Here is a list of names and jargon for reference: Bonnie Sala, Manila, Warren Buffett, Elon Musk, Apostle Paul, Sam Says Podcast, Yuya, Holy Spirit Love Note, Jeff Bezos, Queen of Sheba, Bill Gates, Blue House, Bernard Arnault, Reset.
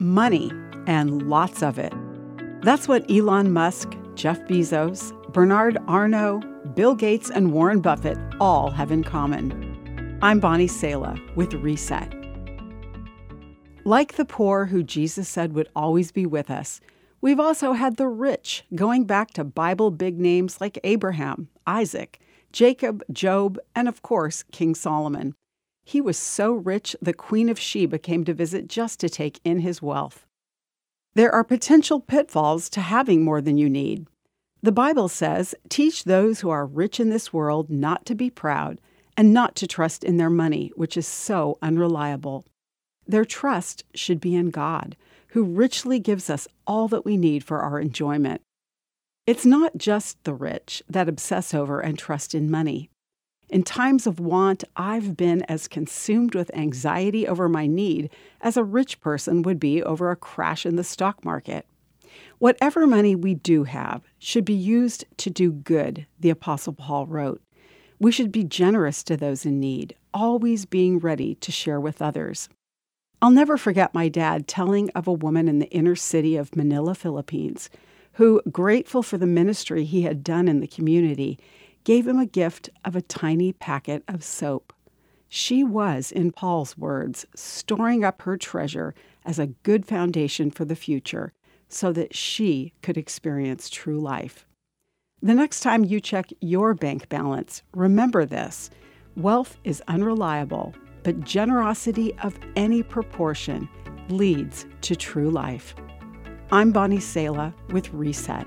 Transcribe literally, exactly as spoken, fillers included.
money, and lots of it. That's what Elon Musk, Jeff Bezos, Bernard Arnault, Bill Gates, and Warren Buffett all have in common. I'm Bonnie Sala with Reset. Like the poor who Jesus said would always be with us, we've also had the rich, going back to Bible big names like Abraham, Isaac, Jacob, Job, and of course, King Solomon. He was so rich, the Queen of Sheba came to visit just to take in his wealth. There are potential pitfalls to having more than you need. The Bible says, "Teach those who are rich in this world not to be proud and not to trust in their money, which is so unreliable." Their trust should be in God, who richly gives us all that we need for our enjoyment. It's not just the rich that obsess over and trust in money. In times of want, I've been as consumed with anxiety over my need as a rich person would be over a crash in the stock market. Whatever money we do have should be used to do good, the Apostle Paul wrote. We should be generous to those in need, always being ready to share with others. I'll never forget my dad telling of a woman in the inner city of Manila, Philippines, who, grateful for the ministry he had done in the community, gave him a gift of a tiny packet of soap. She was, in Paul's words, storing up her treasure as a good foundation for the future so that she could experience true life. The next time you check your bank balance, remember this: wealth is unreliable, but generosity of any proportion leads to true life. I'm Bonnie Sala with Reset.